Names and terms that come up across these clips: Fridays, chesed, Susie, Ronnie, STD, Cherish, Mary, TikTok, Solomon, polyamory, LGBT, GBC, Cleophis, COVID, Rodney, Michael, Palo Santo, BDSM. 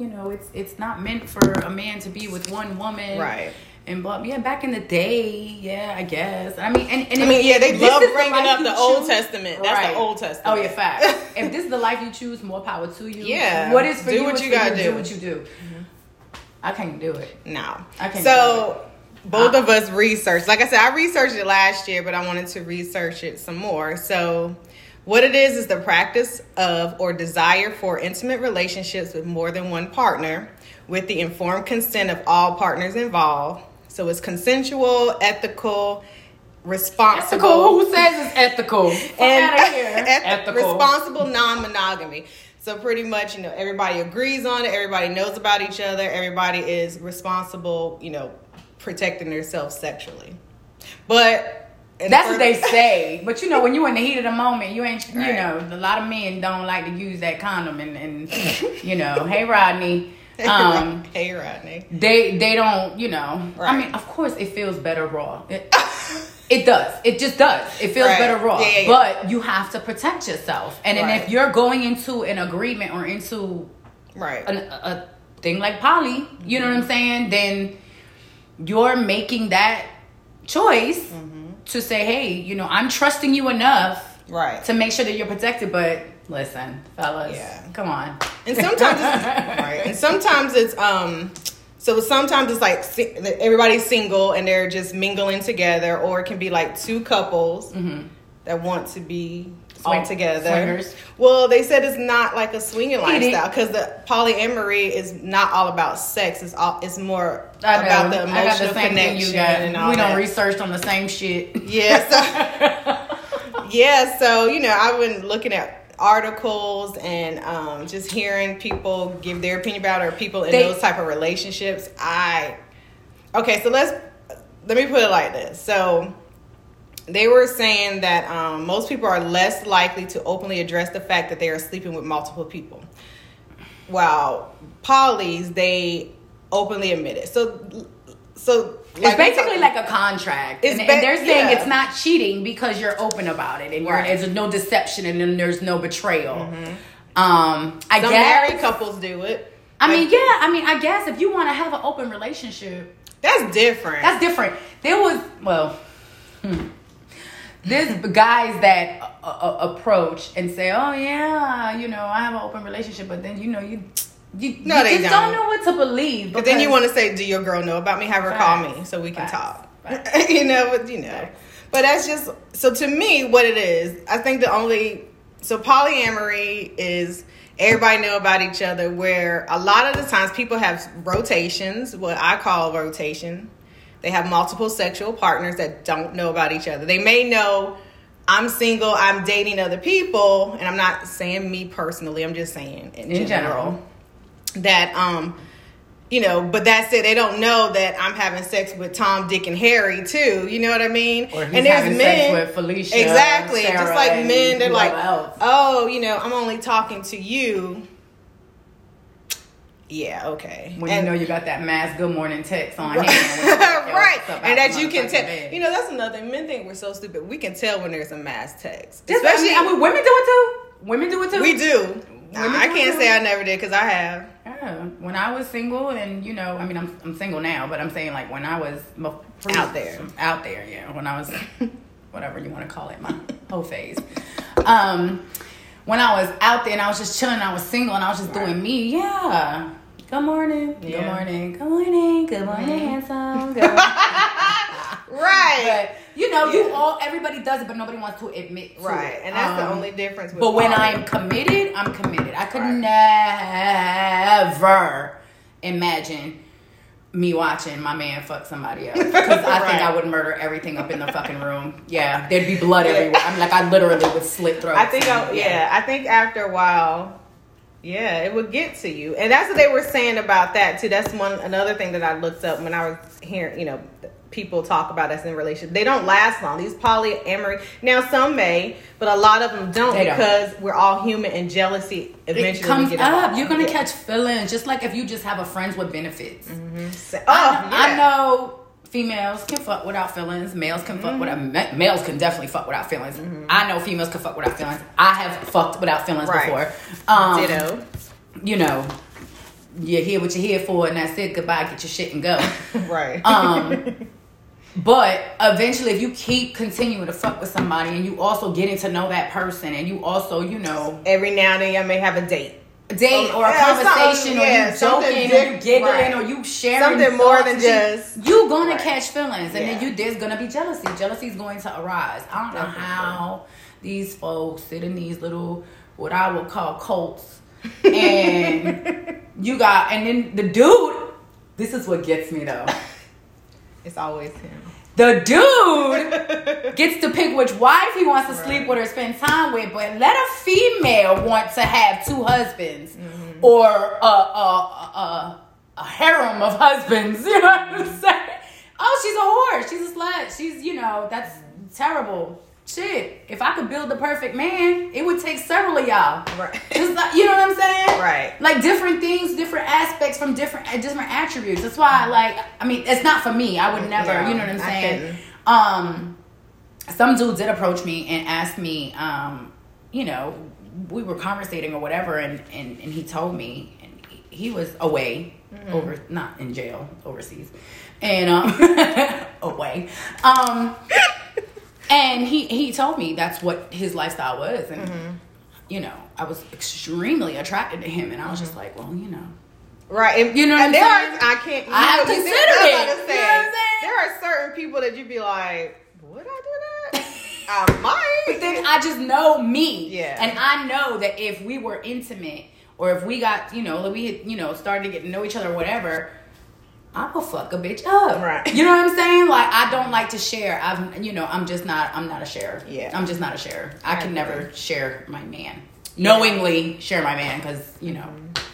you know, it's not meant for a man to be with one woman. Right. And back in the day, yeah, I guess. I mean, and they love bringing up the Old Testament. That's the Old Testament. Oh, yeah, facts. If this is the life you choose, more power to you. Yeah. What is for you? Do what you gotta do. Do what you do. Mm-hmm. I can't do it. No. I can't do it. So both of us researched. Like I said, I researched it last year, but I wanted to research it some more. So what it is the practice of or desire for intimate relationships with more than one partner with the informed consent of all partners involved. So it's consensual, ethical, responsible. Ethical? Who says it's ethical? Out of here. Ethical. Responsible non-monogamy. So pretty much, you know, everybody agrees on it. Everybody knows about each other. Everybody is responsible, you know, protecting themselves sexually. But that's what they say. But, you know, when you're in the heat of the moment, you ain't, you know, a lot of men don't like to use that condom. And you know, hey, Rodney. Hey, Rodney. They don't, you know. Right. I mean, of course, it feels better raw. It does. It just does. It feels better raw. Yeah. But you have to protect yourself. And then if you're going into an agreement or into a thing like poly, you know what I'm saying? Then you're making that choice to say, hey, you know, I'm trusting you enough to make sure that you're protected, but... Listen, fellas, come on. And sometimes it's, and sometimes it's, so sometimes it's like everybody's single and they're just mingling together, or it can be like two couples that want to be together. Swingers. Well, they said it's not like a swinging lifestyle because the polyamory is not all about sex. It's all, it's more about the emotional connection. And all we don't research on the same shit. Yeah. So, you know, I've been looking at articles and just hearing people give their opinion about it, or people in those type of relationships. So let me put it like this. So they were saying that most people are less likely to openly address the fact that they are sleeping with multiple people, while polys, they openly admit it. So like it's basically like a contract. And they're saying it's not cheating because you're open about it. And there's no deception, and then there's no betrayal. Some married couples do it. I guess if you want to have an open relationship. That's different. There was, there's guys that approach and say, oh, yeah, you know, I have an open relationship. But then, you know, you just don't know what to believe. But then you want to say, do your girl know about me? Have her call me so we can talk. You know, but you know. Facts. But that's just, so to me, what it is, I think polyamory is everybody know about each other, where a lot of the times people have rotations, what I call rotation. They have multiple sexual partners that don't know about each other. They may know I'm single, I'm dating other people, and I'm not saying me personally, I'm just saying in general. That, you know, but that's it. They don't know that I'm having sex with Tom, Dick, and Harry, too. You know what I mean? Or he's and there's having men, sex with Felicia. Exactly. Sarah, just like men, they're like, oh, you know, I'm only talking to you. Yeah, okay. When you know you got that mass good morning text on hand. And that you can tell. You know, that's another thing. Men think we're so stupid. We can tell when there's a mass text. Especially, women do it, too. We do. I can't say I never did, because I have. Yeah. When I was single, and, you know, I mean, I'm single now, but I'm saying, like, when I was... Out there, yeah. When I was... whatever you want to call it, my whole phase. When I was out there and I was just chilling, I was single, and I was just doing me, Good morning. Yeah. Good morning. Good morning. Good morning, handsome. Good morning. But, you know, everybody does it, but nobody wants to admit to it. And that's the only difference. With but when I'm committed, I'm committed. I could never imagine me watching my man fuck somebody else, because I think I would murder everything up in the fucking room. Yeah, there'd be blood everywhere. I'm like, I literally would slit throats. I think after a while, it would get to you, and that's what they were saying about that too. That's another thing that I looked up when I was hearing, you know, people talk about us in relationships. They don't last long. These polyamory, now some may, but a lot of them don't, because we're all human, and jealousy eventually comes up. You're gonna catch feelings, just like if you just have a friends with benefits. I know females can fuck without feelings. Males can fuck without. Males can definitely fuck without feelings. I know females can fuck without feelings. I have fucked without feelings before. Ditto. You know. you hear what you're here for, and that's it. Goodbye, get your shit and go. Right. But eventually, if you keep continuing to fuck with somebody, and you also getting to know that person, and you also, you know, every now and then you may have a date or a conversation, or you joking, or you giggling, right, or you sharing something more than just you gonna catch feelings, and then there's gonna be jealousy. Jealousy's going to arise. I don't know how these folks sit in these little, what I would call, cults. And then the dude, this is what gets me though. It's always him. The dude gets to pick which wife he wants to sleep with or spend time with, but let a female want to have two husbands or a harem of husbands. You know what I'm saying? Oh, she's a whore. She's a slut. She's, you know, that's terrible. Shit, if I could build the perfect man, it would take several of y'all. Right. Just like, you know what I'm saying? Right. Like different things, different aspects from different attributes. That's why, it's not for me. I would never, you know what I'm saying? Some dude did approach me and asked me, we were conversating or whatever, and he told me, and he was away, not in jail, overseas. And, away. And he told me that's what his lifestyle was. And, I was extremely attracted to him. And I was just like, well, you know. Right. And, you know what I'm saying? I consider it. You know what I'm saying? There are certain people that you'd be like, would I do that? I might. But then I just know me. Yeah. And I know that if we were intimate or if we got, we had, started to get to know each other or whatever, I will fuck a bitch up. Right. You know what I'm saying? Like, I don't like to share. I'm not a sharer. Yeah. I'm just not a sharer. I can never share my man. Knowingly share my man, because,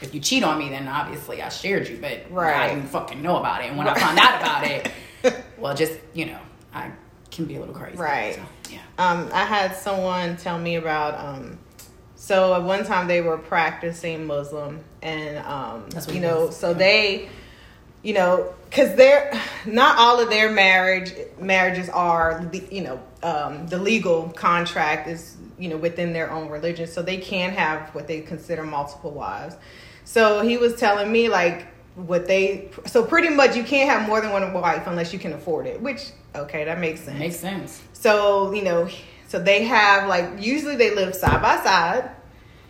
if you cheat on me, then obviously I shared you, but I didn't fucking know about it. And when I found out about it, well, just, I can be a little crazy. Right. So, yeah. I had someone tell me about, so at one time they were practicing Muslim, and, so they... because they're not all of their marriages are, the legal contract is, within their own religion. So they can have what they consider multiple wives. So he was telling me so pretty much you can't have more than one wife unless you can afford it, which, okay, that makes sense. Makes sense. So, so they have usually they live side by side.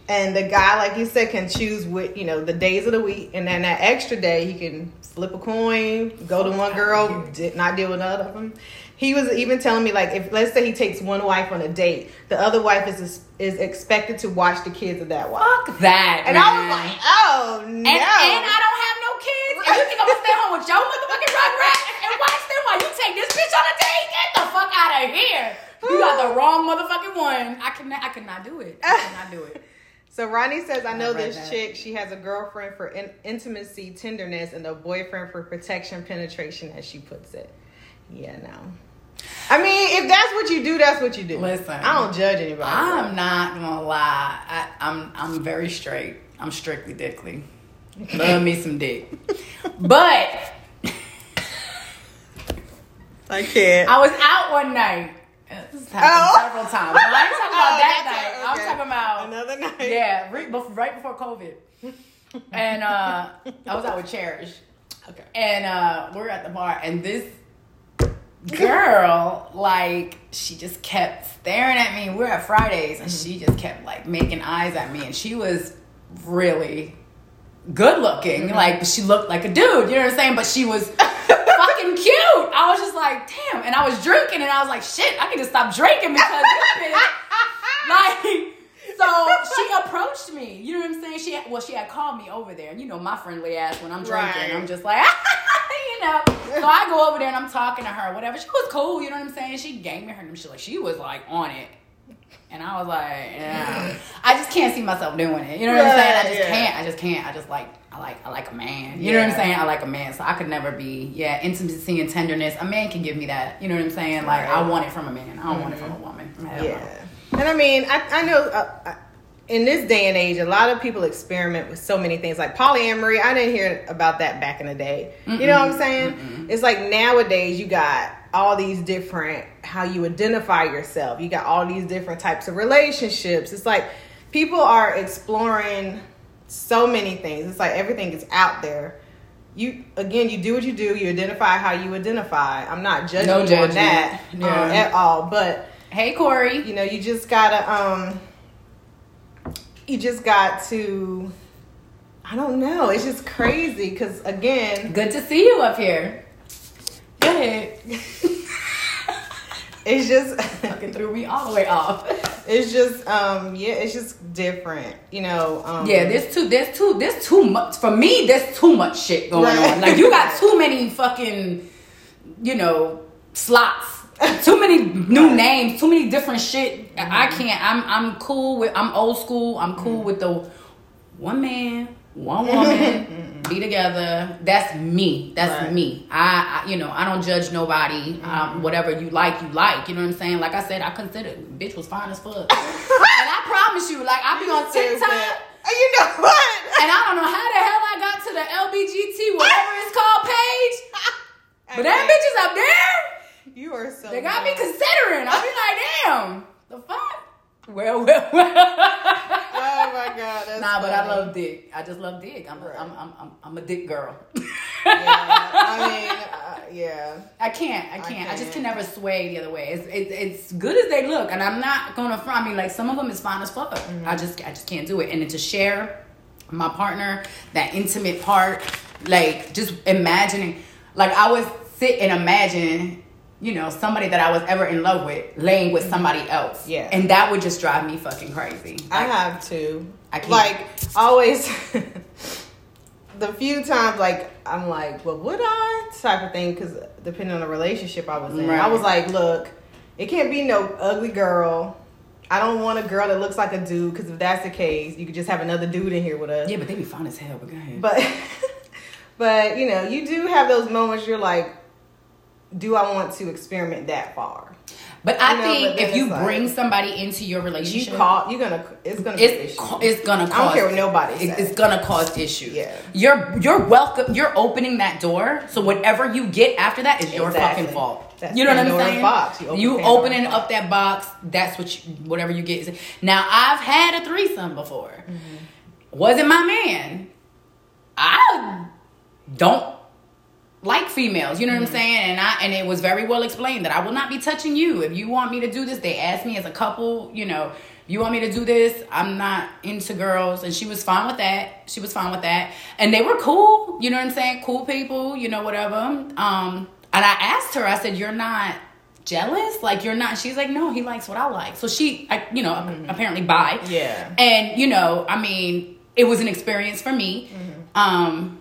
And the guy, like you said, can choose what, the days of the week. And then that extra day, he can flip a coin, go to one girl, did not deal with none of them. He was even telling me, if let's say he takes one wife on a date, the other wife is expected to watch the kids of that wife. Fuck that, and man. I was like, oh, no. And I don't have no kids. And you think I'm going to stay home with your motherfucking rugrat and watch them while you take this bitch on a date? Get the fuck out of here. You got the wrong motherfucking one. I cannot do it. I cannot do it. So Ronnie says, I know this chick, she has a girlfriend for intimacy, tenderness, and a boyfriend for protection, penetration, as she puts it. Yeah, no. I mean, if that's what you do, that's what you do. Listen. I don't judge anybody. I'm not going to lie. I'm very straight. I'm strictly dickly. Love me some dick. But. I can't. I was out one night. This has happened several times. But I ain't talking about that night. Okay. I was talking about another night. Yeah, right before COVID. And I was out with Cherish. Okay. And we're at the bar, and this girl, she just kept staring at me. We're at Fridays, and she just kept making eyes at me, and she was really good looking. Mm-hmm. She looked like a dude. You know what I'm saying? But she was. Cute. I was just like, damn. And I was drinking, and I was like, shit, I can just stop drinking because this bitch. So she approached me. You know what I'm saying? She had called me over there. And my friendly ass when I'm drinking. Right. I'm just like, So I go over there and I'm talking to her, whatever. She was cool. You know what I'm saying? She gave me her name. She was on it. And I was like, yeah. I just can't see myself doing it. You know what I'm saying? I just can't. I like a man. You know what I'm saying? I like a man. So I could never be, intimacy and tenderness. A man can give me that. You know what I'm saying? Like, I want it from a man. I don't want it from a woman. And I mean, I know in this day and age, a lot of people experiment with so many things. Like polyamory, I didn't hear about that back in the day. Mm-mm. You know what I'm saying? Mm-mm. It's nowadays you got all these different, how you identify yourself. You got all these different types of relationships. It's people are exploring so many things. It's like everything is out there. You, again, you do what you do. You identify how you identify. I'm not judging you on that at all. But hey, Corey, you know, you just got to. I don't know. It's just crazy because, again, good to see you up here. Go ahead. It's just fucking threw me all the way off. It's just it's just different, you know. There's too much for me. There's too much shit going on. Like, you got too many fucking, you know, slots. Too many new names. Too many different shit. Mm-hmm. I can't. I'm old school. I'm cool mm-hmm. with the one man, one woman, be together. That's me. That's me. I, you know, I don't judge nobody. Mm-hmm. Whatever you like, you like. You know what I'm saying? Like I said, I consider bitch was fine as fuck. And I promise you, like, I be on TikTok. You know what? And I don't know how the hell I got to the LGBT, whatever it's called, page. But that bitch is up there. You are so. They got me considering. I be like, damn, the fuck. Well. Oh my God! That's funny. But I love dick. I just love dick. I'm a dick girl. Yeah, I mean, yeah. I can't. I just can never sway the other way. It's good as they look, and I'm not gonna front. I mean, like, some of them is fine as fuck. Mm-hmm. I just can't do it. And then to share my partner, that intimate part, like, just imagining, like, I would sit and imagine, you know, somebody that I was ever in love with laying with somebody else. Yeah. And that would just drive me fucking crazy. Like, I have to. I can't. Like, always, the few times, like, I'm like, well, would I? Type of thing, because depending on the relationship I was in. Right. I was like, look, it can't be no ugly girl. I don't want a girl that looks like a dude, because if that's the case, you could just have another dude in here with us. Yeah, but they be fine as hell, but go ahead. But, you know, you do have those moments you're like, do I want to experiment that far? But I think if you bring somebody into your relationship, it's gonna cause. I don't care what nobody says. It's gonna cause issues. Yeah, you're welcome. You're opening that door, so whatever you get after that is your fucking fault. That's, you know what I'm saying? Box. You opening up that box. That's what whatever you get. Now, I've had a threesome before. Mm-hmm. Wasn't my man. I don't like females, you know what I'm saying? And it was very well explained that I will not be touching you. If you want me to do this, they asked me as a couple, you know, you want me to do this? I'm not into girls. And she was fine with that. And they were cool, you know what I'm saying? Cool people, you know, whatever. And I asked her, I said, you're not jealous? Like, you're not? She's like, no, he likes what I like. So she, apparently bi. Yeah. And, you know, I mean, it was an experience for me. Mm-hmm.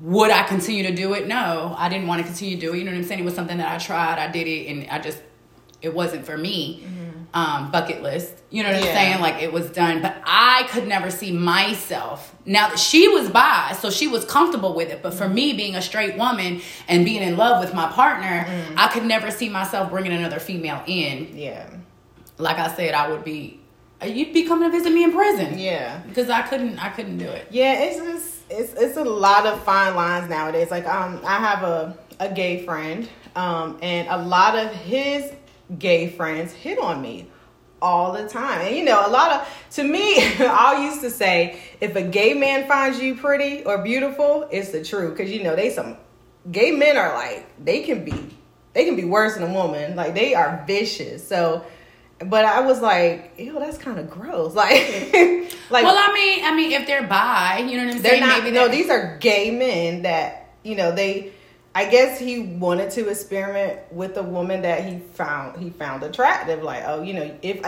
Would I continue to do it? No, I didn't want to continue to do it. You know what I'm saying? It was something that I tried. I did it, and it wasn't for me. Mm-hmm. Bucket list. You know what I'm saying? Like, it was done. But I could never see myself. Now, she was bi, so she was comfortable with it. But for me, being a straight woman and being in love with my partner, I could never see myself bringing another female in. Yeah. Like I said, I would be... You'd be coming to visit me in prison. Yeah. Because I couldn't do it. Yeah, it's just... It's a lot of fine lines nowadays. Like, I have a gay friend, and a lot of his gay friends hit on me all the time. And, you know, to me, I used to say, if a gay man finds you pretty or beautiful, it's the truth. Because, you know, gay men are like, they can be worse than a woman. Like, they are vicious. So, but I was like, ew, that's kind of gross. Like, well, I mean, if they're bi, you know what I'm saying? These are gay men that, you know, I guess he wanted to experiment with a woman that he found attractive. Like, oh, you know, it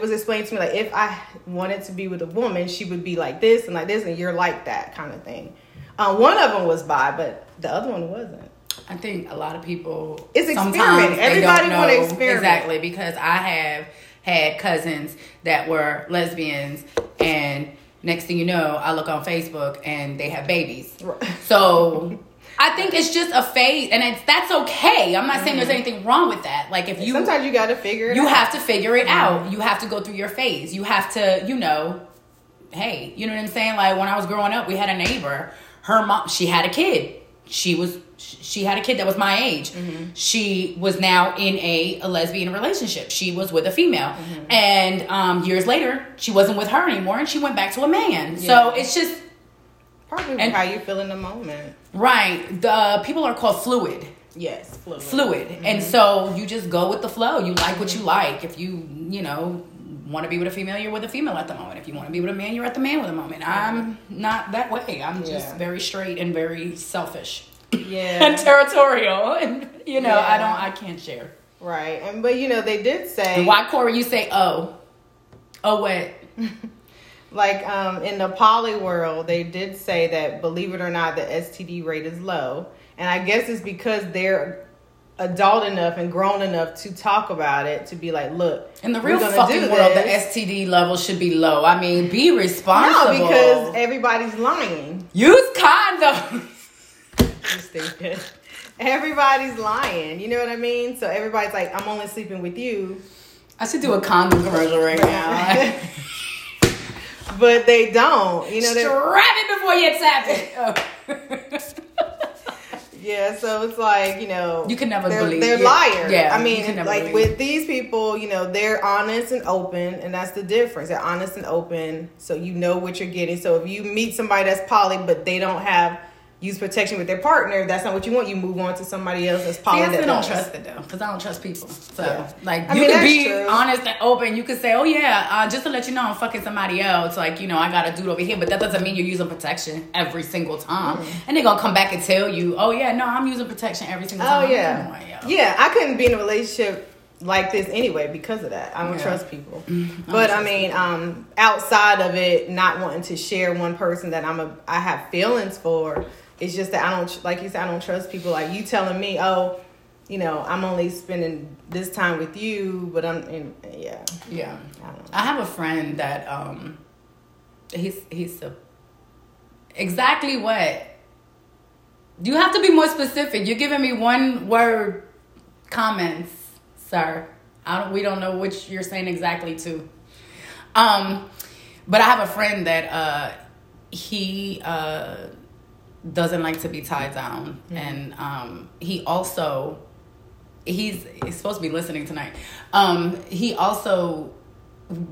was explained to me, like, if I wanted to be with a woman, she would be like this, and you're like that kind of thing. One of them was bi, but the other one wasn't. I think a lot of people... It's experimenting. Everybody want to experiment. Exactly, because I have had cousins that were lesbians, and next thing you know, I look on Facebook and they have babies. Right. So I think it's just a phase, and that's okay. I'm not saying there's anything wrong with that. Like, if you... Sometimes you got to figure it out. You have to figure it out. You have to go through your phase. You have to, you know... Hey, you know what I'm saying? Like, when I was growing up, we had a neighbor. Her mom, she had a kid. she had a kid that was my age. Mm-hmm. She was now in a lesbian relationship. She was with a female. Mm-hmm. And years later, she wasn't with her anymore, and she went back to a man. Yeah. So it's just... Probably how you feel in the moment. Right. The people are called fluid. Yes, fluid. Fluid. Mm-hmm. And so you just go with the flow. You like what you like. If you, you know... want to be with a female, you're with a female at the moment. If you want to be with a man, you're at the man with a moment. I'm not that way. I'm just very straight and very selfish. Yeah. And territorial. And, you know, I can't share. Right. And, but, you know, they did say. And why, Corey, you say, oh. Oh, what? Like, in the poly world, they did say that, believe it or not, the STD rate is low. And I guess it's because they're adult enough and grown enough to talk about it, to be like, look, in the real fucking world, the STD level should be low. I mean, be responsible. No, because everybody's lying. Use condoms. Everybody's lying. You know what I mean? So everybody's like, I'm only sleeping with you. I should do a condom commercial right now. But they don't. You know, strap it before you tap it. Oh. Yeah, so it's like, you know... You can never believe. They're liars. Yeah, I mean, like, with these people, you know, they're honest and open, and that's the difference. They're honest and open, so you know what you're getting. So if you meet somebody that's poly, but they don't have use protection with their partner, if that's not what you want, you move on to somebody else that's poly. See, I don't trust it, though, because I don't trust people. So, like, you can be honest and open. You can say, oh, yeah, just to let you know, I'm fucking somebody else. Like, you know, I got a dude over here. But that doesn't mean you're using protection every single time. Mm-hmm. And they're going to come back and tell you, oh, yeah, no, I'm using protection every single time. Oh, yeah. Yeah, I couldn't be in a relationship like this anyway because of that. I don't trust people. Mm-hmm. But, I mean, outside of it, not wanting to share one person that I have feelings for, it's just that I don't, like you said, I don't trust people. Like, you telling me, oh, you know, I'm only spending this time with you, but I'm, and, yeah. I don't know. I have a friend that, he's exactly what? You have to be more specific. You're giving me one word comments, sir. We don't know which you're saying exactly to. But I have a friend that, he doesn't like to be tied down, and he's supposed to be listening tonight.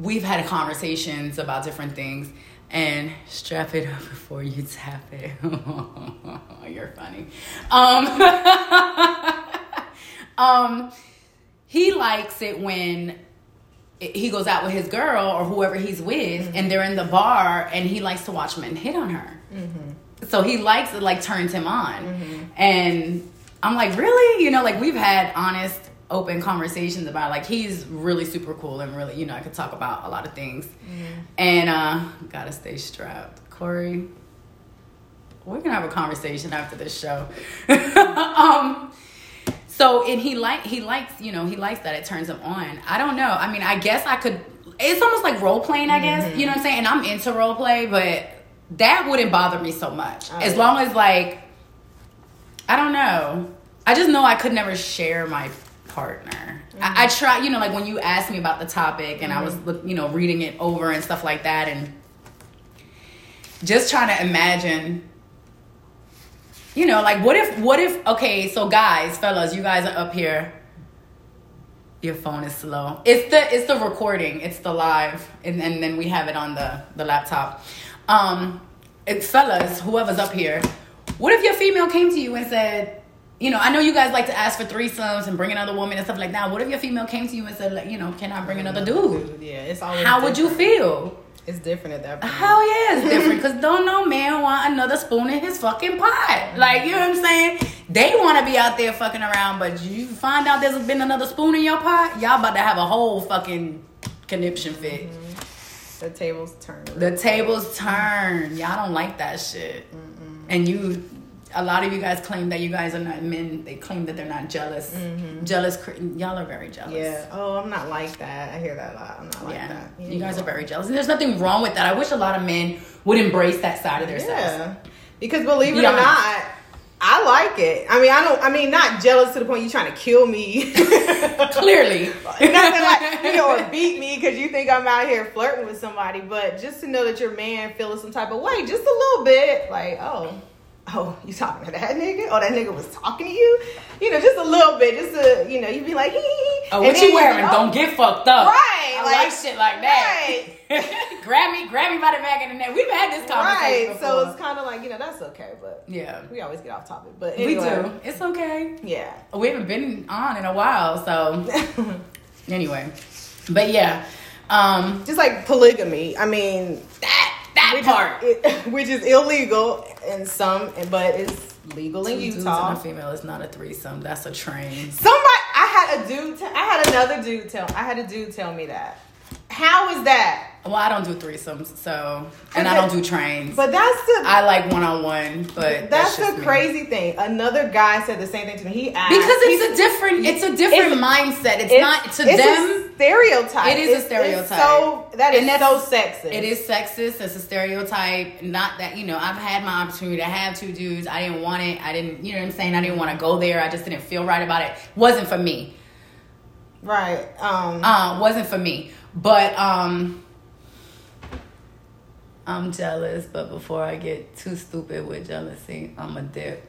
We've had conversations about different things, and strap it up before you tap it. You're funny. He likes it when he goes out with his girl or whoever he's with, and they're in the bar, and he likes to watch men hit on her. Mm-hmm. So he likes it, like, turns him on. Mm-hmm. And I'm like, really? You know, like, we've had honest, open conversations about, like, he's really super cool and really, you know, I could talk about a lot of things. Mm-hmm. And gotta stay strapped. Corey, we're gonna have a conversation after this show. So, and he likes that it turns him on. I don't know. I mean, I guess I could, it's almost like role playing, I guess. Mm-hmm. You know what I'm saying? And I'm into role play, but that wouldn't bother me so much. As long as, like, I don't know. I just know I could never share my partner. Mm-hmm. I try, you know, like, when you asked me about the topic and I was, you know, reading it over and stuff like that and just trying to imagine, you know, like, what if, okay, so guys, fellas, you guys are up here. Your phone is slow. It's the recording. It's the live. And then we have it on the laptop. It's fellas, whoever's up here, what if your female came to you and said, you know, I know you guys like to ask for threesomes and bring another woman and stuff like that. What if your female came to you and said, like, you know, can I bring another dude? Yeah, it's always how different. Would you feel? It's different at that point. Hell yeah, it's different, because don't no man want another spoon in his fucking pot. Like, you know what I'm saying? They want to be out there fucking around, but you find out there's been another spoon in your pot, y'all about to have a whole fucking conniption fit. Mm-hmm. The tables turn. Y'all don't like that shit. Mm-mm. And a lot of you guys claim that you guys are not men. They claim that they're not jealous. Mm-hmm. Y'all are very jealous. Yeah. Oh, I'm not like that. I hear that a lot. I'm not like that. Yeah. You guys are very jealous. And there's nothing wrong with that. I wish a lot of men would embrace that side of themselves. Yeah. Because believe it or not, I like it. I mean, not jealous to the point you're trying to kill me. Clearly. Nothing like, you know, or beat me because you think I'm out here flirting with somebody. But just to know that your man feels some type of way, just a little bit. Like, oh, oh, you talking to that nigga? Oh, that nigga was talking to you? You know, just a little bit. Just a, you know, you'd be like, hee hee. Oh, what you wearing? Like, oh, don't get fucked up. Right. I like shit like that. Right. grab me by the back of the neck. We've had this conversation before. So it's kind of like, you know, that's okay, but yeah, we always get off topic, but anyway. We do. It's okay. Yeah, we haven't been on in a while, so anyway, but yeah, just like polygamy, I mean which is illegal in some, but it's legal in Utah. And a female is not a threesome. That's a train. I had a dude tell me that. How is that? Well, I don't do threesomes, so... And I don't do trains. But that's the... I like one-on-one, but... That's the crazy thing. Another guy said the same thing to me. He asked... Because it's a different mindset. It's not... To them... It's a stereotype. It is a stereotype. That's so sexist. It is sexist. It's a stereotype. Not that, you know, I've had my opportunity to have two dudes. I didn't want it. I didn't... You know what I'm saying? I didn't want to go there. I just didn't feel right about it. Wasn't for me. Right. Wasn't for me. But, I'm jealous, but before I get too stupid with jealousy, I'm a dip.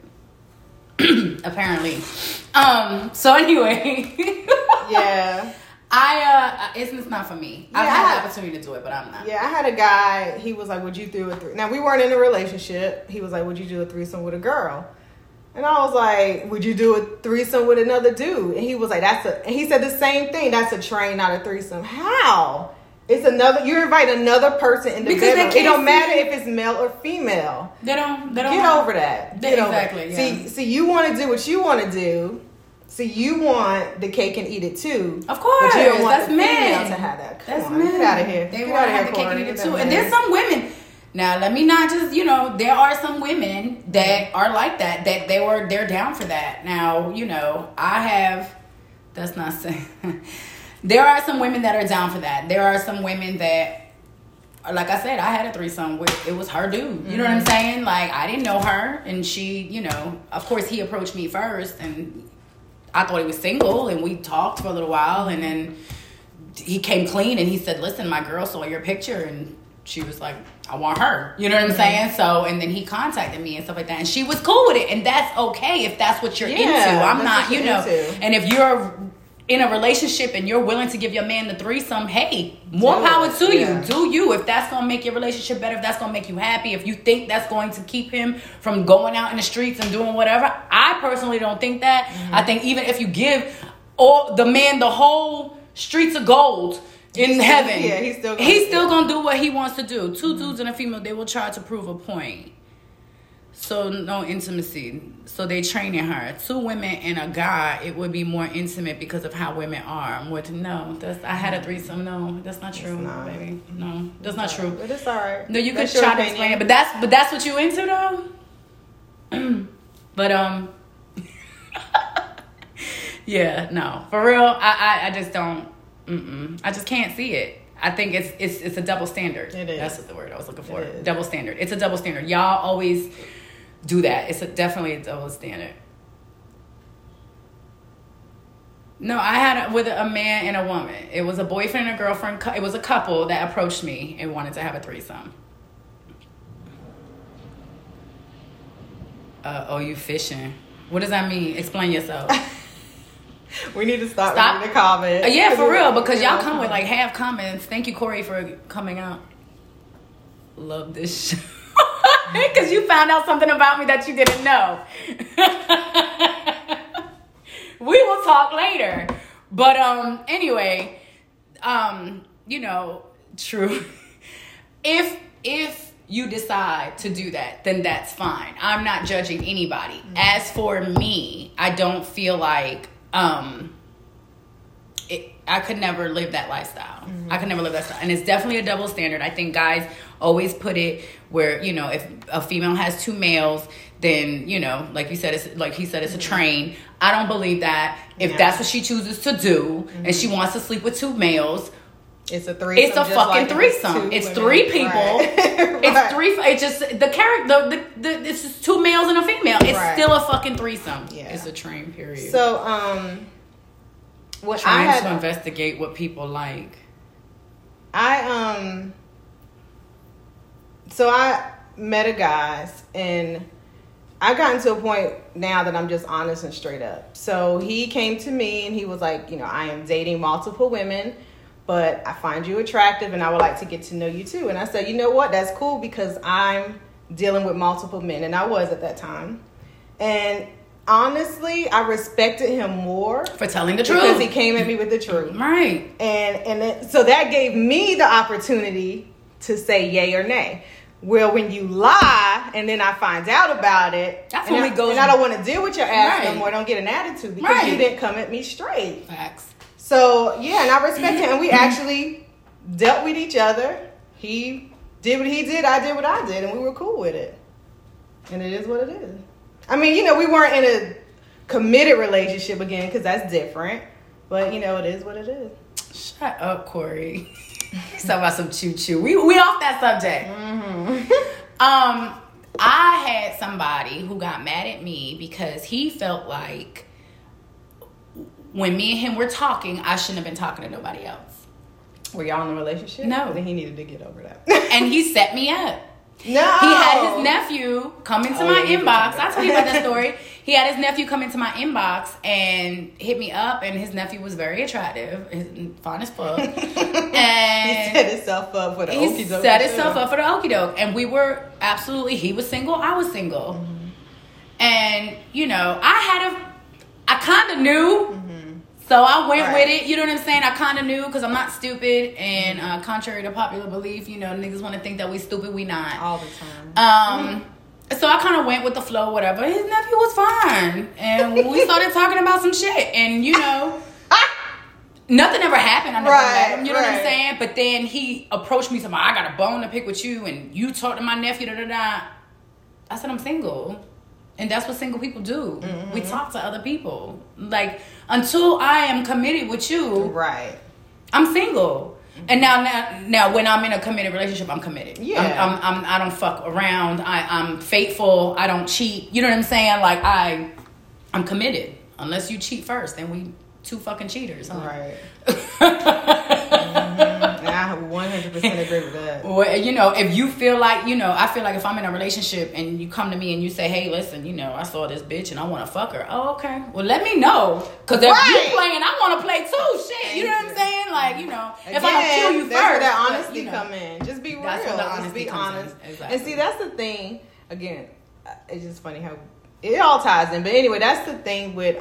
Apparently. So anyway. Yeah. It's not for me. Yeah, I had the opportunity to do it, but I'm not. Yeah, I had a guy, he was like, would you do a threesome? Now, we weren't in a relationship. He was like, would you do a threesome with a girl? And I was like, would you do a threesome with another dude? And he was like, he said the same thing. That's a train, not a threesome. How? It's another, you invite another person in the bedroom. It don't matter if it's male or female. They don't get over that. Exactly. Yeah. See, you want to do what you want to do. So you want the cake and eat it too. Of course. But you don't want the female to have that. That's men. Get out of here. They want to have the cake and eat it too. And there's some women. Now, let me not just, you know, there are some women that are like that, that they're down for that. Now, you know, that's not saying, there are some women that are down for that. There are some women that, like I said, I had a threesome with, it was her dude. You know what I'm saying? Like, I didn't know her, and she, you know, of course he approached me first, and I thought he was single, and we talked for a little while, and then he came clean, and he said, listen, my girl saw your picture, and she was like, I want her. You know what I'm saying? So, and then he contacted me and stuff like that. And she was cool with it. And that's okay if that's what you're into. I'm not, you know. Into. And if you're in a relationship and you're willing to give your man the threesome, hey, more power to you. Do you. If that's going to make your relationship better, if that's going to make you happy, if you think that's going to keep him from going out in the streets and doing whatever. I personally don't think that. Mm-hmm. I think even if you give the man the whole streets of gold, in heaven, yeah, he's still gonna do what he wants to do. Two dudes and a female, they will try to prove a point. So no intimacy. So they training her. Two women and a guy, it would be more intimate because of how women are. I had a threesome. No, that's not true, baby. No, that's not true. But it's all right. No, you could try to explain it, but that's what you into though. But yeah, no, for real, I just don't. I just can't see it. I think it's a double standard. It is. That's the word I was looking for. Double standard. It's a double standard. Y'all always do that. It's definitely a double standard. No, I had with a man and a woman. It was a boyfriend and a girlfriend. It was a couple that approached me and wanted to have a threesome. You fishing. What does that mean? Explain yourself. We need to stop reading the comments. Yeah, for real, because y'all come with like half comments. Thank you, Corey, for coming out. Love this show. Because you found out something about me that you didn't know. We will talk later. But anyway, you know, true. If you decide to do that, then that's fine. I'm not judging anybody. As for me, I don't feel like I could never live that lifestyle. I could never live that style. And it's definitely a double standard. I think guys always put it where, you know, if a female has two males, then, you know, like he said, it's a train. I don't believe that. If that's what she chooses to do and she wants to sleep with two males, it's a threesome. It's a fucking threesome. It's three people. Right. It's three. It's just the character. It's just two males and a female. It's still a fucking threesome. Yeah. It's a train. Period. So trying to investigate what people like. I met a guy and I've gotten to a point now that I'm just honest and straight up. So he came to me and he was like, you know, I am dating multiple women, but I find you attractive and I would like to get to know you too. And I said, you know what? That's cool because I'm dealing with multiple men. And I was at that time. And honestly, I respected him more for telling the truth because he came at me with the truth. Right. And so that gave me the opportunity to say yay or nay. Well, when you lie and then I find out about it, that's when we go. And I don't want to deal with your ass right. no more. Don't get an attitude because right. you didn't come at me straight. Facts. So yeah, and I respect him. And we actually dealt with each other. He did what he did. I did what I did, and we were cool with it. And it is what it is. I mean, you know, we weren't in a committed relationship again because that's different. But you know, it is what it is. Shut up, Corey. He's talking about some choo-choo. We off that subject. Mm-hmm. I had somebody who got mad at me because he felt like when me and him were talking, I shouldn't have been talking to nobody else. Were y'all in a relationship? No. Then he needed to get over that. And he set me up. No. He had his nephew come into my inbox. I'll tell you about that story. He had his nephew come into my inbox and hit me up, and his nephew was very attractive and fine as fuck. And he set himself up for the okie doke. He set himself up for the okie doke. And we were absolutely, he was single, I was single. Mm-hmm. And, you know, I kind of knew. Mm-hmm. So I went right. with it. You know what I'm saying? I kind of knew because I'm not stupid. And contrary to popular belief, you know, niggas want to think that we stupid. We not. All the time. Mm-hmm. So I kind of went with the flow, whatever. His nephew was fine. And we started talking about some shit. And, you know, nothing ever happened. I never met him. You know what I'm saying? But then he approached me. Said, I got a bone to pick with you. And you talk to my nephew, da-da-da. I said, I'm single. And that's what single people do. Mm-hmm. We talk to other people. Like, until I am committed with you, right? I'm single. And now, when I'm in a committed relationship, I'm committed. Yeah, I don't fuck around. I'm faithful. I don't cheat. You know what I'm saying? Like I'm committed. Unless you cheat first, then we two fucking cheaters. Huh? Right. Mm-hmm. I 100% agree with that. Well, you know, if you feel like, you know, I feel like if I'm in a relationship and you come to me and you say, hey, listen, you know, I saw this bitch and I want to fuck her. Oh, okay. Well, let me know. Because if you playing, I want to play too. Shit. You know what I'm saying? Like, you know, if I don't kill you that's first. That's where that honesty come in. Just be real. That's where the honesty just be honest. Exactly. And see, that's the thing. Again, it's just funny how it all ties in. But anyway, that's the thing with,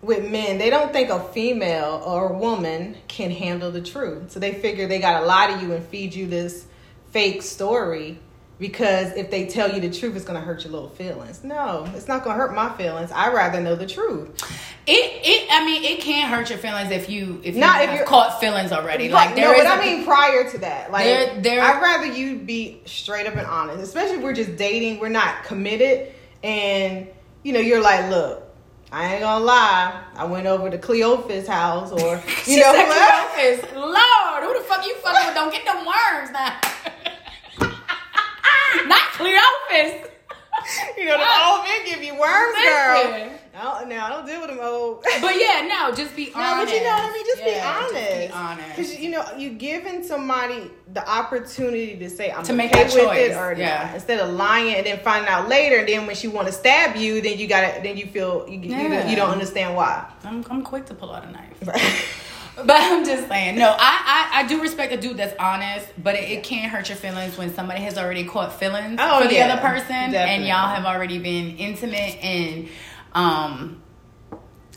with men, they don't think a female or a woman can handle the truth. So they figure they got to lie to you and feed you this fake story because if they tell you the truth, it's going to hurt your little feelings. No, it's not going to hurt my feelings. I'd rather know the truth. It can hurt your feelings if you're caught feelings already. Like there is. But I mean prior to that. Like I'd rather you be straight up and honest, especially if we're just dating, we're not committed and you know, you're like, look, I ain't gonna lie. I went over to Cleophis' house, or you she know, said Cleophis. Lord, who the fuck you fucking with? Don't get them worms now. Not Cleophis. You know, the old men give you worms, girl. No, don't deal with them old. But yeah, no, just be honest. No, but you know what I mean. Just be honest. Because you know, you giving somebody the opportunity to say I'm to make okay that with choice. It or not, instead of lying and then finding out later. And then when she want to stab you, then you got then you feel you don't understand why. I'm quick to pull out a knife. Right. But I'm just saying, no, I do respect a dude that's honest, but it can hurt your feelings when somebody has already caught feelings for the other person, definitely. And y'all have already been intimate. And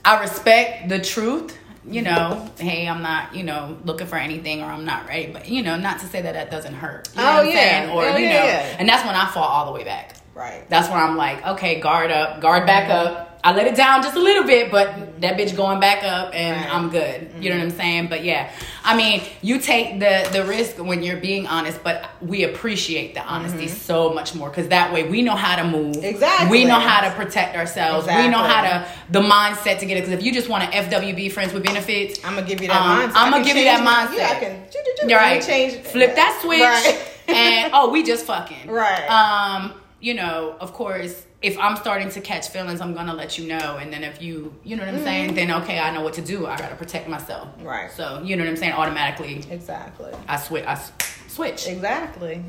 I respect the truth, you know, hey, I'm not, you know, looking for anything or I'm not ready, but, you know, not to say that doesn't hurt. You know what I'm saying? Or, you know, and that's when I fall all the way back. Right. That's when I'm like, okay, guard back up. I let it down just a little bit, but that bitch going back up and I'm good. Mm-hmm. You know what I'm saying? But yeah, I mean, you take the risk when you're being honest, but we appreciate the honesty so much more because that way we know how to move. Exactly. We know how to protect ourselves. Exactly. We know how to, the mindset to get it. Because if you just want to FWB, friends with benefits. I'm going to give you that mindset. I'm going to give you that mindset. Yeah, I can. Right. Change. Flip that switch. Right. And, we just fucking. Right. You know, of course, if I'm starting to catch feelings, I'm going to let you know. And then if you know what I'm saying, then, okay, I know what to do. I got to protect myself. Right. So, you know what I'm saying? Automatically. Exactly. I switch. I switch. Exactly.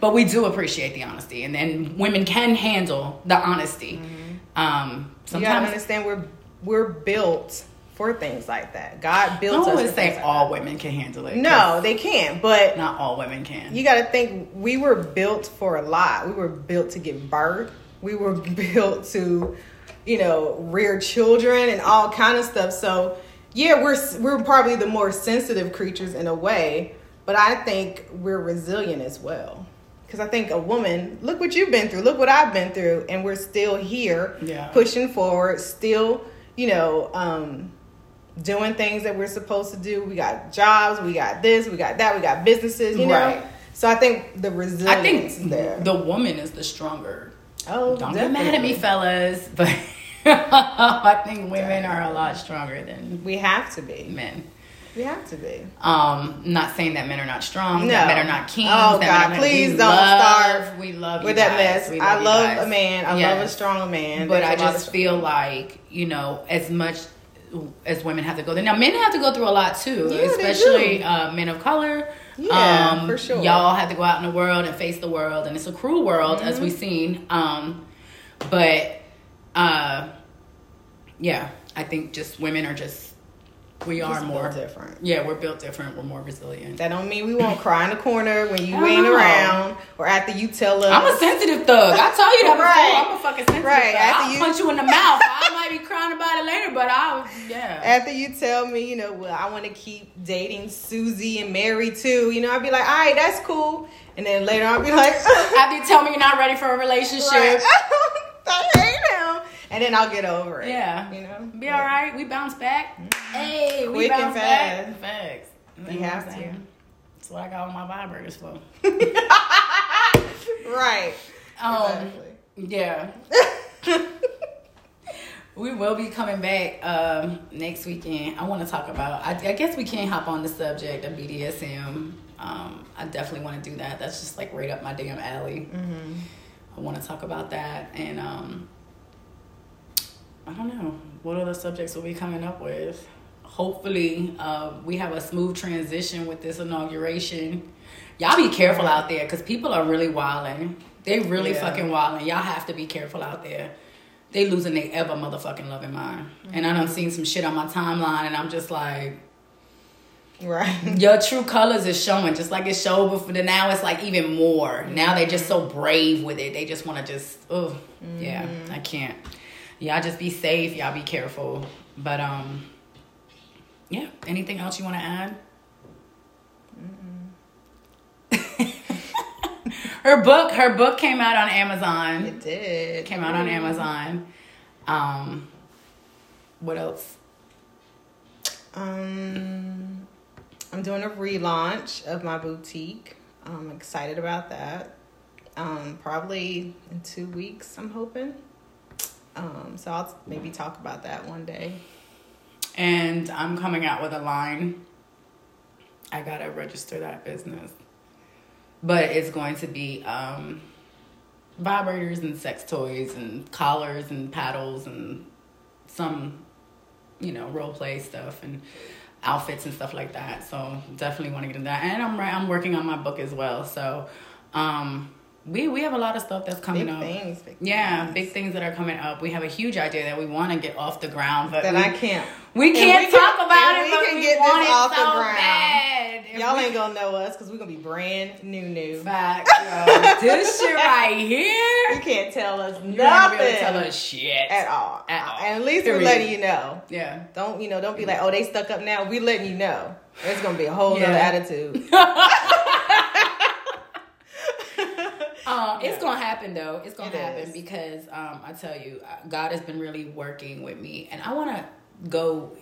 But we do appreciate the honesty, and women can handle the honesty. Mm-hmm. Sometimes you gotta understand we're built for things like that. God built us. I always say all women can handle it. No, they can't, but not all women can. You gotta think, we were built for a lot. We were built to give birth. We were built to, rear children and all kind of stuff. So yeah, we're probably the more sensitive creatures in a way, but I think we're resilient as well. Because I think a woman, look what you've been through, look what I've been through, and we're still here, pushing forward, still, doing things that we're supposed to do. We got jobs, we got this, we got that, we got businesses, Right. So I think the resilience is there. The woman is the stronger. Oh, don't definitely. Get mad at me, fellas, but I think women are a lot stronger than we have to be. Men. We have to be. Not saying that men are not strong. No. That men are not kings. Oh, that God, please don't starve. We love you with guys. That mess. I love a man. I love a strong man. But I just feel like, as much as women have to go there. Now, men have to go through a lot, too. Yeah, especially men of color. Yeah, for sure. Y'all have to go out in the world and face the world. And it's a cruel world, as we've seen. I think just women are we are more different. Yeah, we're built different. We're more resilient. That don't mean we won't cry in the corner when you ain't around or after you tell us. I'm a sensitive thug. I tell you that before. I'm a fucking sensitive thug. I'll punch you in the mouth. I might be crying about it later, but after you tell me, I want to keep dating Susie and Mary too. I'd be like, all right, that's cool. And then later I'll be like, after you tell me you're not ready for a relationship. Right. I hate him. And then I'll get over it. Yeah. Be all right. We bounce back. Mm-hmm. Hey, quick and fast. Facts. You have to. That's what I got on my vibrator for. Right. Exactly. Yeah. We will be coming back next weekend. I want to talk about, I guess we can't hop on the subject of BDSM. I definitely want to do that. That's just like right up my damn alley. Mm-hmm. I want to talk about that. And, I don't know what other subjects we'll be coming up with. Hopefully, we have a smooth transition with this inauguration. Y'all be careful out there, because people are really wilding. They really fucking wilding. Y'all have to be careful out there. They losing their ever motherfucking loving mind. Mm-hmm. And I done seen some shit on my timeline, and I'm just like... Right. Your true colors is showing, just like it showed before. Now it's like even more. Mm-hmm. Now they're just so brave with it. They just want to just... Oh, yeah, I can't. Y'all just be safe. Y'all be careful. But, anything else you want to add? Her book came out on Amazon. It did. Came out on Amazon. What else? I'm doing a relaunch of my boutique. I'm excited about that. Probably in 2 weeks, I'm hoping. So I'll maybe talk about that one day. And I'm coming out with a line. I gotta register that business. But it's going to be vibrators and sex toys and collars and paddles and some, role play stuff and outfits and stuff like that. So definitely want to get into that. And I'm working on my book as well. So, We have a lot of stuff that's coming up. Big things that are coming up. We have a huge idea that we want to get off the ground, but we can't talk about it, but we want it so bad. Y'all ain't gonna know us because we're gonna be brand new. Facts. This shit right here, you can't tell us nothing. You ain't gonna tell us shit at all. And at least we're letting you know. Yeah. Don't don't be like, oh, they stuck up now. We letting you know. There's gonna be a whole other attitude. It's going to happen, though. It's going to happen because I tell you, God has been really working with me. And I want to go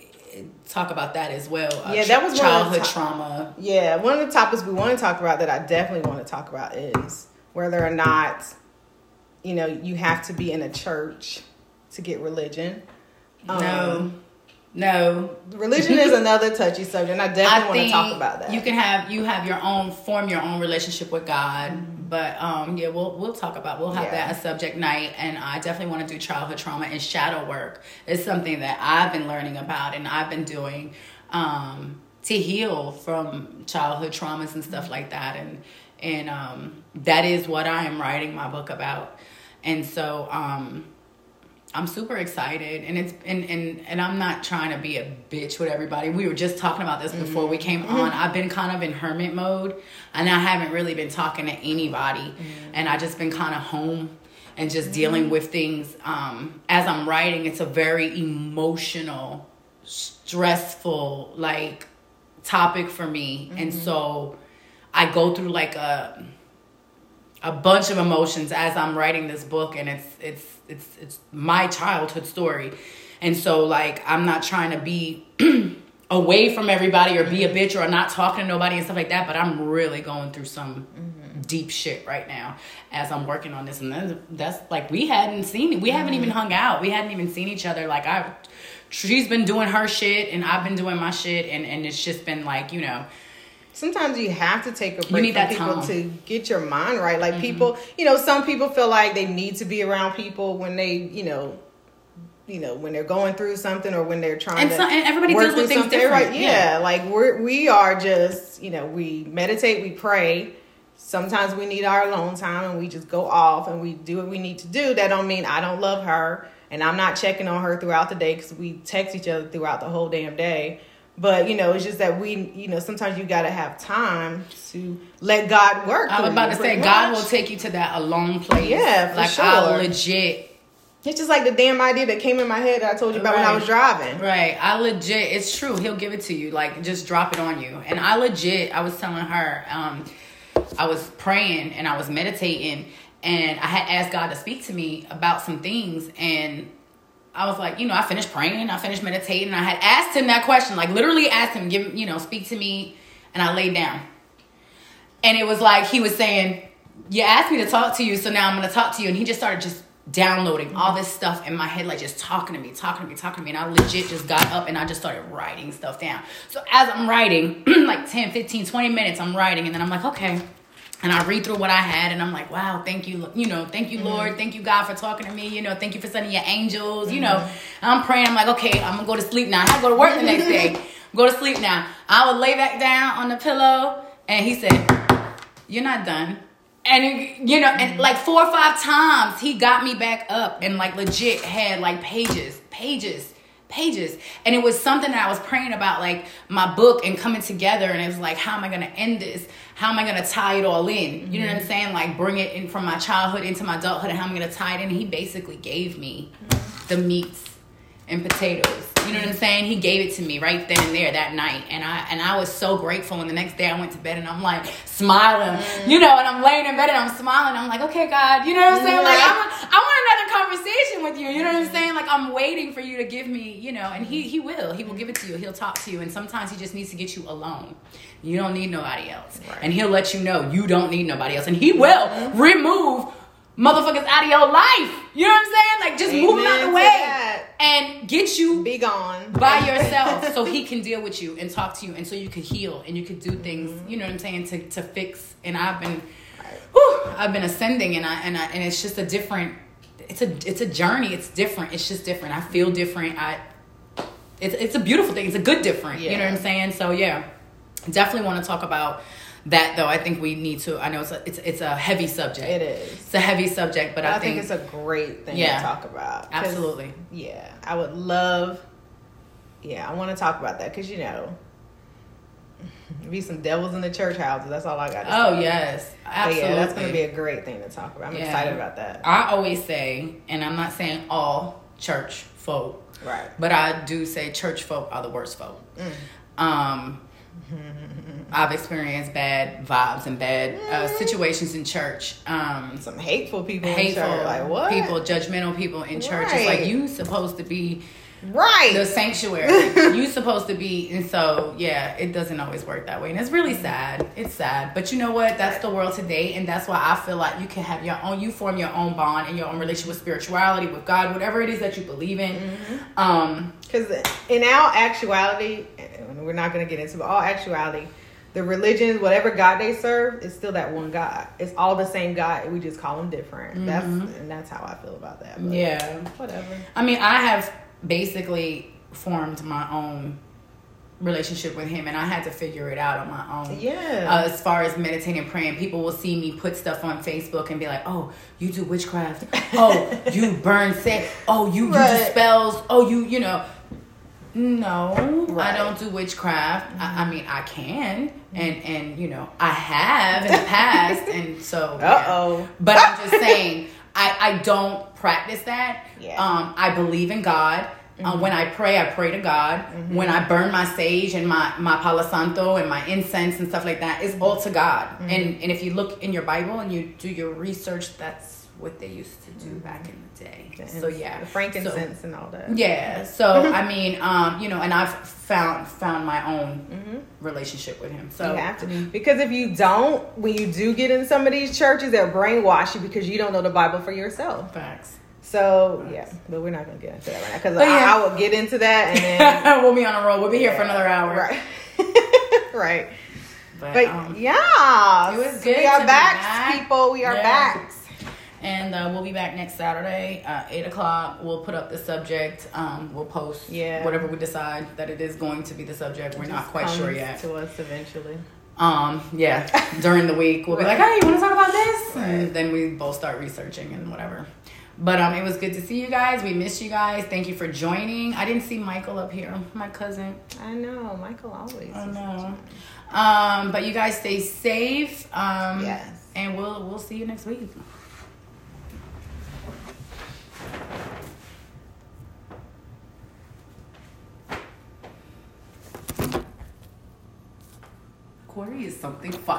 talk about that as well. That was childhood trauma. Yeah, one of the topics we want to talk about that I definitely want to talk about is whether or not, you have to be in a church to get religion. No. Religion is another touchy subject, and I definitely want to talk about that. You can have your own, form your own relationship with God. Mm-hmm. But we'll talk about, we'll have that a subject night, and I definitely want to do childhood trauma and shadow work. It's something that I've been learning about and I've been doing to heal from childhood traumas and stuff like that. And that is what I am writing my book about. And so I'm super excited, and it's I'm not trying to be a bitch with everybody. We were just talking about this before we came on. I've been kind of in hermit mode, and I haven't really been talking to anybody, and I just been kind of home and just dealing with things. As I'm writing, it's a very emotional, stressful like topic for me, and so I go through like a bunch of emotions as I'm writing this book, and it's my childhood story. And so like I'm not trying to be away from everybody or be a bitch or not talking to nobody and stuff like that, but I'm really going through some deep shit right now as I'm working on this. And that's like we haven't even hung out, we hadn't even seen each other. Like she's been doing her shit and I've been doing my shit, and it's just been like, you know, sometimes you have to take a break from people to get your mind right. Like people, you know, some people feel like they need to be around people when they, you know, when they're going through something or when they're trying to. And everybody deals with things different. Right? Yeah. Like we are just, you know, we meditate, we pray. Sometimes we need our alone time, and we just go off and we do what we need to do. That don't mean I don't love her and I'm not checking on her throughout the day, because we text each other throughout the whole damn day. But, you know, it's just that we, you know, sometimes you got to have time to let God work. I was about to say, God will take you to that alone place. Yeah, for sure. Like, I legit. It's just like the damn idea that came in my head that I told you about when I was driving. Right. I legit. It's true. He'll give it to you. Like, just drop it on you. And I was telling her, I was praying and I was meditating. And I had asked God to speak to me about some things. And I was like, you know, I finished praying, I finished meditating. I had asked him that question, like literally asked him, speak to me. And I laid down. And it was like, he was saying, you asked me to talk to you, so now I'm going to talk to you. And he just started just downloading all this stuff in my head, like just talking to me. And I legit just got up and I just started writing stuff down. So as I'm writing, like 10, 15, 20 minutes, I'm writing. And then I'm like, okay. And I read through what I had, and I'm like, wow, thank you, Lord. Thank you, God, for talking to me. You know, thank you for sending your angels. You know, I'm praying. I'm like, okay, I'm going to go to sleep now. I have to go to work the next day. Go to sleep now. I would lay back down on the pillow, and he said, you're not done. And, you know, and like 4 or 5 times, he got me back up and like legit had like pages. And it was something that I was praying about, like my book and coming together. And it was like, how am I going to end this? How am I going to tie it all in? You know what I'm saying? Like bring it in from my childhood into my adulthood, and how am I going to tie it in? He basically gave me the meats and potatoes. You know what I'm saying? He gave it to me right then and there that night. And I was so grateful. And the next day I went to bed and I'm like smiling, you know, and I'm laying in bed and I'm smiling. I'm like, okay, God, you know what I'm saying? Like, I want another conversation with you. You know what I'm saying? Like, I'm waiting for you to give me, you know, and he will give it to you. He'll talk to you. And sometimes he just needs to get you alone. You don't need nobody else. Right. And he'll let you know you don't need nobody else. And he will remove motherfuckers out of your life. You know what I'm saying? Like, just move them out of the way and get you be gone by yourself, so he can deal with you and talk to you, and so you can heal and you can do things. You know what I'm saying? To fix. And I've been ascending, and it's just a different. It's a journey. It's different. It's just different. I feel different. It's a beautiful thing. It's a good different. Yeah. You know what I'm saying? So yeah, definitely want to talk about that, though. I think we need to. I know it's a heavy subject. It is. It's a heavy subject, but I think it's a great thing to talk about. Absolutely. Yeah, I would love. Yeah, I want to talk about that, because you know, be some devils in the church houses. That's all I got to say. Oh yes, absolutely. Yeah, that's going to be a great thing to talk about. I'm excited about that. I always say, and I'm not saying all church folk, right? But I do say church folk are the worst folk. I've experienced bad vibes and bad situations in church. Some hateful people in church. Like, what? People, judgmental people in church. It's like, you supposed to be the sanctuary. You supposed to be. And so, yeah, it doesn't always work that way. And it's really sad. It's sad. But you know what? That's the world today. And that's why I feel like you can have your own, you form your own bond and your own relationship with spirituality, with God, whatever it is that you believe in. Because in all actuality, and we're not going to get into it, but all actuality, the religions, whatever God they serve, is still that one God. It's all the same God. We just call him different. That's how I feel about that. But yeah, whatever. I mean, I have basically formed my own relationship with him, and I had to figure it out on my own. Yeah. As far as meditating and praying, people will see me put stuff on Facebook and be like, oh, you do witchcraft. Oh, you burn sex. Oh, you do spells. Oh, you know. No, right. I don't do witchcraft. Mm-hmm. I mean, I can, and you know, I have in the past, and so. Uh-oh. Yeah. But I'm just saying, I don't practice that. Yeah. I believe in God. Mm-hmm. When I pray to God. Mm-hmm. When I burn my sage and my Palo Santo and my incense and stuff like that, it's all to God. Mm-hmm. And if you look in your Bible and you do your research, that's what they used to do back in the day. So yeah, the frankincense and all that. Yeah. So I mean, you know, and I've found my own relationship with him. So you have to, because if you don't, when you do get in some of these churches, they'll brainwash you because you don't know the Bible for yourself. Facts. So, yeah, but we're not going to get into that right now because I will get into that and then we'll be on a roll. We'll be here for another hour. Right. Right. But yeah, it was good. We are back, people. We are back. And we'll be back next Saturday, 8 o'clock. We'll put up the subject. We'll post whatever we decide that it is going to be the subject. We're not quite sure yet. To us eventually. During the week, we'll be like, hey, you want to talk about this? Right. And then we both start researching and whatever. But it was good to see you guys. We miss you guys. Thank you for joining. I didn't see Michael up here, my cousin. I know. Michael always. I know. But you guys stay safe. Yes. And we'll see you next week. Corey is something fun.